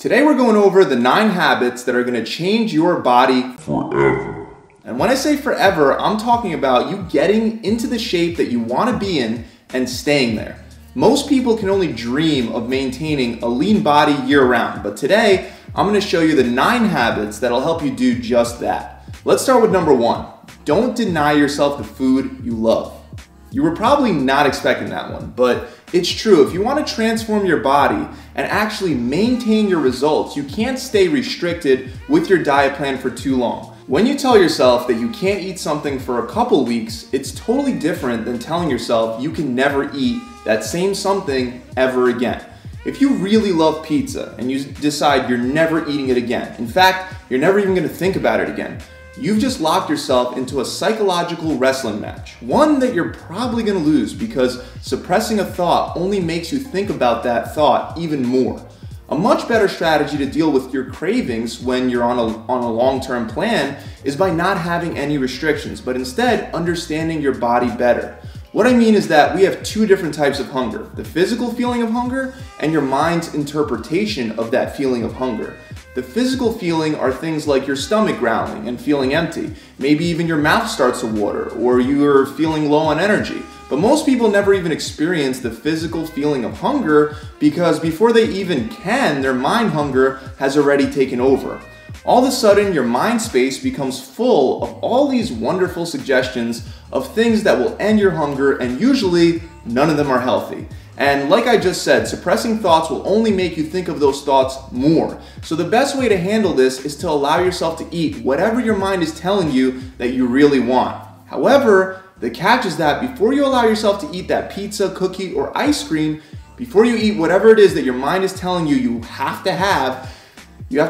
Today we're going over the 9 habits that are going to change your body forever. And when I say forever, I'm talking about you getting into the shape that you want to be in and staying there. Most people can only dream of maintaining a lean body year-round, but today I'm going to show you the 9 habits that'll help you do just that. Let's start with number 1. Don't deny yourself the food you love. You were probably not expecting that one, but it's true. If you want to transform your body and actually maintain your results, you can't stay restricted with your diet plan for too long. When you tell yourself that you can't eat something for a couple weeks, it's totally different than telling yourself you can never eat that same something ever again. If you really love pizza and you decide you're never eating it again, in fact, you're never even going to think about it again, you've just locked yourself into a psychological wrestling match, one that you're probably going to lose because suppressing a thought only makes you think about that thought even more. A much better strategy to deal with your cravings when you're on a long-term plan is by not having any restrictions, but instead understanding your body better. What I mean is that we have two different types of hunger, the physical feeling of hunger and your mind's interpretation of that feeling of hunger. The physical feeling are things like your stomach growling and feeling empty, maybe even your mouth starts to water or you're feeling low on energy. But most people never even experience the physical feeling of hunger because before they even can, their mind hunger has already taken over. All of a sudden, your mind space becomes full of all these wonderful suggestions of things that will end your hunger, and usually none of them are healthy. And like I just said, suppressing thoughts will only make you think of those thoughts more. So the best way to handle this is to allow yourself to eat whatever your mind is telling you that you really want. However, the catch is that before you allow yourself to eat that pizza, cookie, or ice cream, before you eat whatever it is that your mind is telling you you have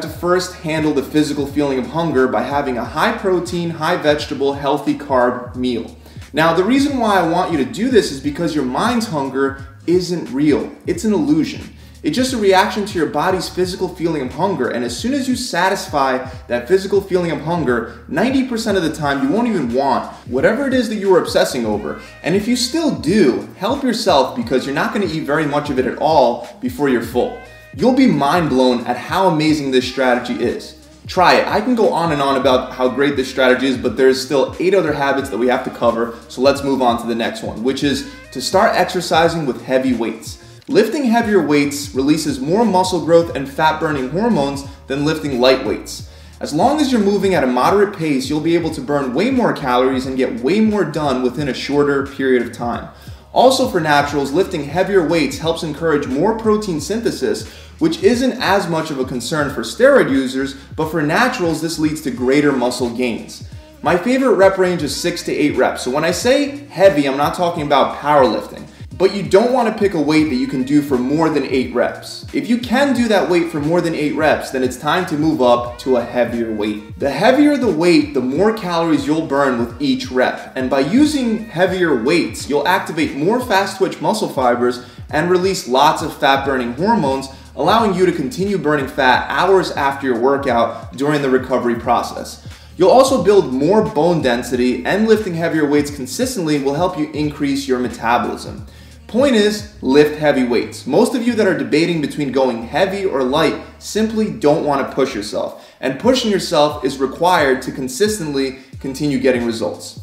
to first handle the physical feeling of hunger by having a high protein, high vegetable, healthy carb meal. Now, the reason why I want you to do this is because your mind's hunger isn't real. It's an illusion. It's just a reaction to your body's physical feeling of hunger, and as soon as you satisfy that physical feeling of hunger, 90% of the time you won't even want whatever it is that you were obsessing over. And if you still do, help yourself because you're not going to eat very much of it at all before you're full. You'll be mind blown at how amazing this strategy is. Try it. I can go on and on about how great this strategy is, but there's still 8 other habits that we have to cover, so let's move on to the next one, which is to start exercising with heavy weights. Lifting heavier weights releases more muscle growth and fat-burning hormones than lifting light weights. As long as you're moving at a moderate pace, you'll be able to burn way more calories and get way more done within a shorter period of time. Also for naturals, lifting heavier weights helps encourage more protein synthesis, which isn't as much of a concern for steroid users, but for naturals, this leads to greater muscle gains. My favorite rep range is 6 to 8 reps. So when I say heavy, I'm not talking about powerlifting. But you don't want to pick a weight that you can do for more than 8 reps. If you can do that weight for more than 8 reps, then it's time to move up to a heavier weight. The heavier the weight, the more calories you'll burn with each rep. And by using heavier weights, you'll activate more fast twitch muscle fibers and release lots of fat burning hormones, allowing you to continue burning fat hours after your workout during the recovery process. You'll also build more bone density, and lifting heavier weights consistently will help you increase your metabolism. Point is, lift heavy weights. Most of you that are debating between going heavy or light simply don't want to push yourself, and pushing yourself is required to consistently continue getting results.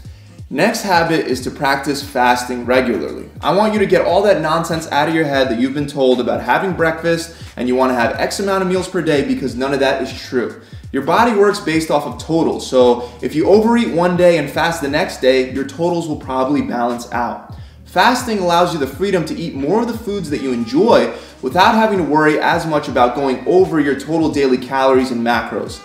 Next habit is to practice fasting regularly. I want you to get all that nonsense out of your head that you've been told about having breakfast and you want to have X amount of meals per day, because none of that is true. Your body works based off of totals, so if you overeat one day and fast the next day, your totals will probably balance out. Fasting allows you the freedom to eat more of the foods that you enjoy without having to worry as much about going over your total daily calories and macros.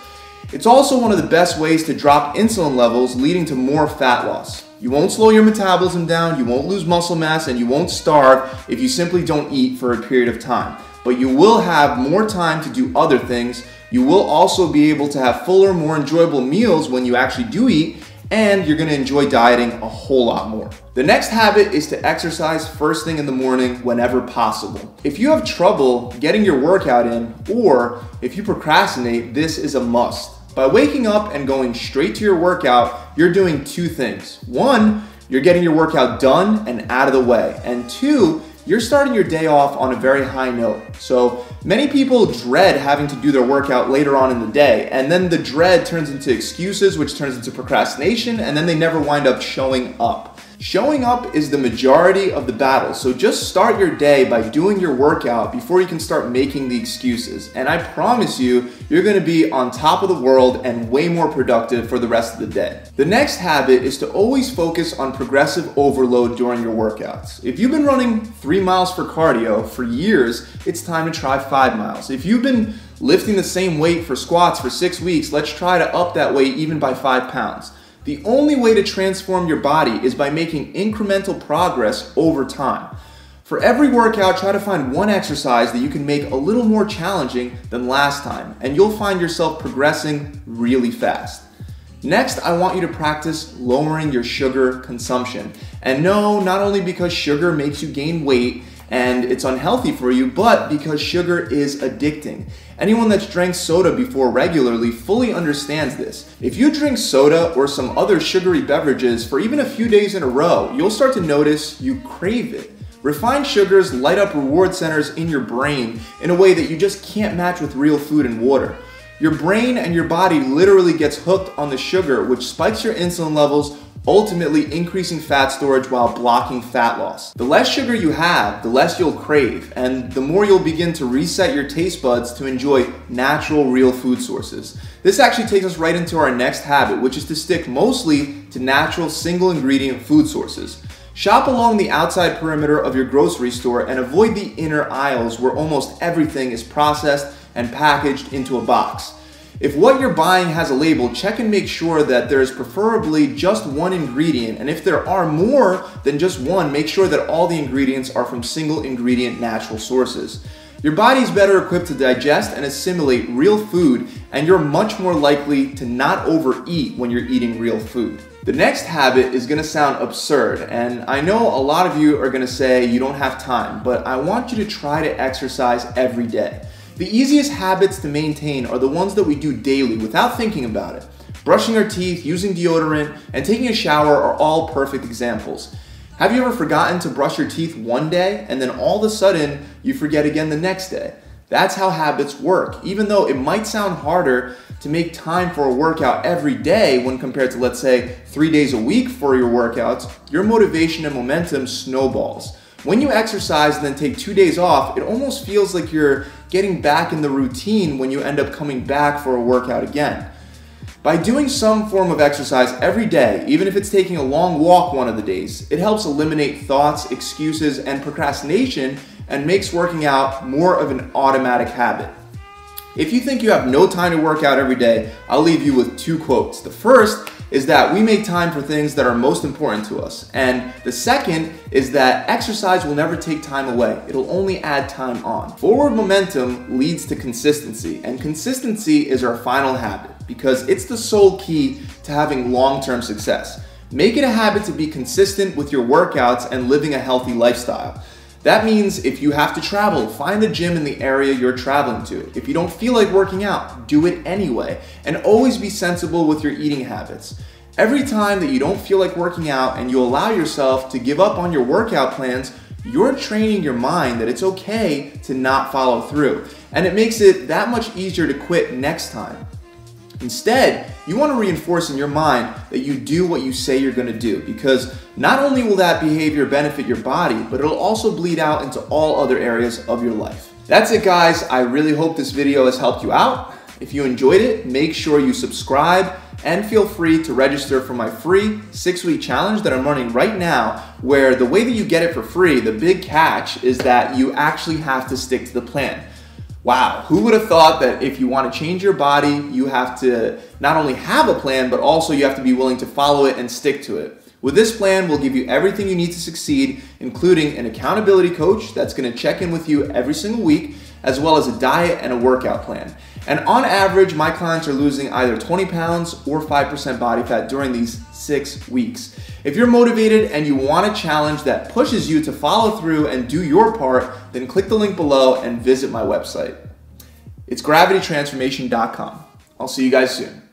It's also one of the best ways to drop insulin levels, leading to more fat loss. You won't slow your metabolism down, you won't lose muscle mass, and you won't starve if you simply don't eat for a period of time. But you will have more time to do other things. You will also be able to have fuller, more enjoyable meals when you actually do eat, and you're going to enjoy dieting a whole lot more. The next habit is to exercise first thing in the morning whenever possible. If you have trouble getting your workout in, or if you procrastinate, this is a must. By waking up and going straight to your workout, you're doing 2 things. 1, you're getting your workout done and out of the way. And 2, you're starting your day off on a very high note. So Many people dread having to do their workout later on in the day, and then the dread turns into excuses, which turns into procrastination, and then they never wind up showing up. Showing up is the majority of the battle, so just start your day by doing your workout before you can start making the excuses. And I promise you, you're gonna be on top of the world and way more productive for the rest of the day. The next habit is to always focus on progressive overload during your workouts. If you've been running 3 miles for cardio for years, it's time to try 5 miles. If you've been lifting the same weight for squats for 6 weeks, let's try to up that weight even by 5 pounds. The only way to transform your body is by making incremental progress over time. For every workout, try to find one exercise that you can make a little more challenging than last time, and you'll find yourself progressing really fast. Next, I want you to practice lowering your sugar consumption. And no, not only because sugar makes you gain weight and it's unhealthy for you, but because sugar is addicting. Anyone that's drank soda before regularly fully understands this. If you drink soda or some other sugary beverages for even a few days in a row, you'll start to notice you crave it. Refined sugars light up reward centers in your brain in a way that you just can't match with real food and water. Your brain and your body literally gets hooked on the sugar, which spikes your insulin levels, ultimately increasing fat storage while blocking fat loss. The less sugar you have, the less you'll crave, and the more you'll begin to reset your taste buds to enjoy natural, real food sources. This actually takes us right into our next habit, which is to stick mostly to natural, single ingredient food sources. Shop along the outside perimeter of your grocery store and avoid the inner aisles where almost everything is processed and packaged into a box. If what you're buying has a label, check and make sure that there is preferably just one ingredient, and if there are more than just one, make sure that all the ingredients are from single ingredient natural sources. Your body's better equipped to digest and assimilate real food, and you're much more likely to not overeat when you're eating real food. The next habit is gonna sound absurd, and I know a lot of you are gonna say you don't have time, but I want you to try to exercise every day. The easiest habits to maintain are the ones that we do daily without thinking about it. Brushing our teeth, using deodorant, and taking a shower are all perfect examples. Have you ever forgotten to brush your teeth one day and then all of a sudden you forget again the next day? That's how habits work, even though it might sound harder to make time for a workout every day when compared to, let's say, 3 days a week for your workouts, your motivation and momentum snowballs. When you exercise and then take 2 days off, it almost feels like you're getting back in the routine when you end up coming back for a workout again. By doing some form of exercise every day, even if it's taking a long walk one of the days, it helps eliminate thoughts, excuses, and procrastination and makes working out more of an automatic habit. If you think you have no time to work out every day, I'll leave you with 2 quotes. The first is that we make time for things that are most important to us. And the second is that exercise will never take time away. It'll only add time on. Forward momentum leads to consistency, and consistency is our final habit because it's the sole key to having long-term success. Make it a habit to be consistent with your workouts and living a healthy lifestyle. That means if you have to travel, find a gym in the area you're traveling to. If you don't feel like working out, do it anyway. And always be sensible with your eating habits. Every time that you don't feel like working out and you allow yourself to give up on your workout plans, you're training your mind that it's okay to not follow through. And it makes it that much easier to quit next time. Instead, you want to reinforce in your mind that you do what you say you're going to do, because not only will that behavior benefit your body, but it'll also bleed out into all other areas of your life. That's it, guys. I really hope this video has helped you out. If you enjoyed it, make sure you subscribe and feel free to register for my free 6-week challenge that I'm running right now, where the way that you get it for free, the big catch is that you actually have to stick to the plan. Wow, who would have thought that if you want to change your body, you have to not only have a plan, but also you have to be willing to follow it and stick to it. With this plan, we'll give you everything you need to succeed, including an accountability coach that's going to check in with you every single week, as well as a diet and a workout plan. And on average, my clients are losing either 20 pounds or 5% body fat during these 6 weeks. If you're motivated and you want a challenge that pushes you to follow through and do your part, then click the link below and visit my website. It's gravitytransformation.com. I'll see you guys soon.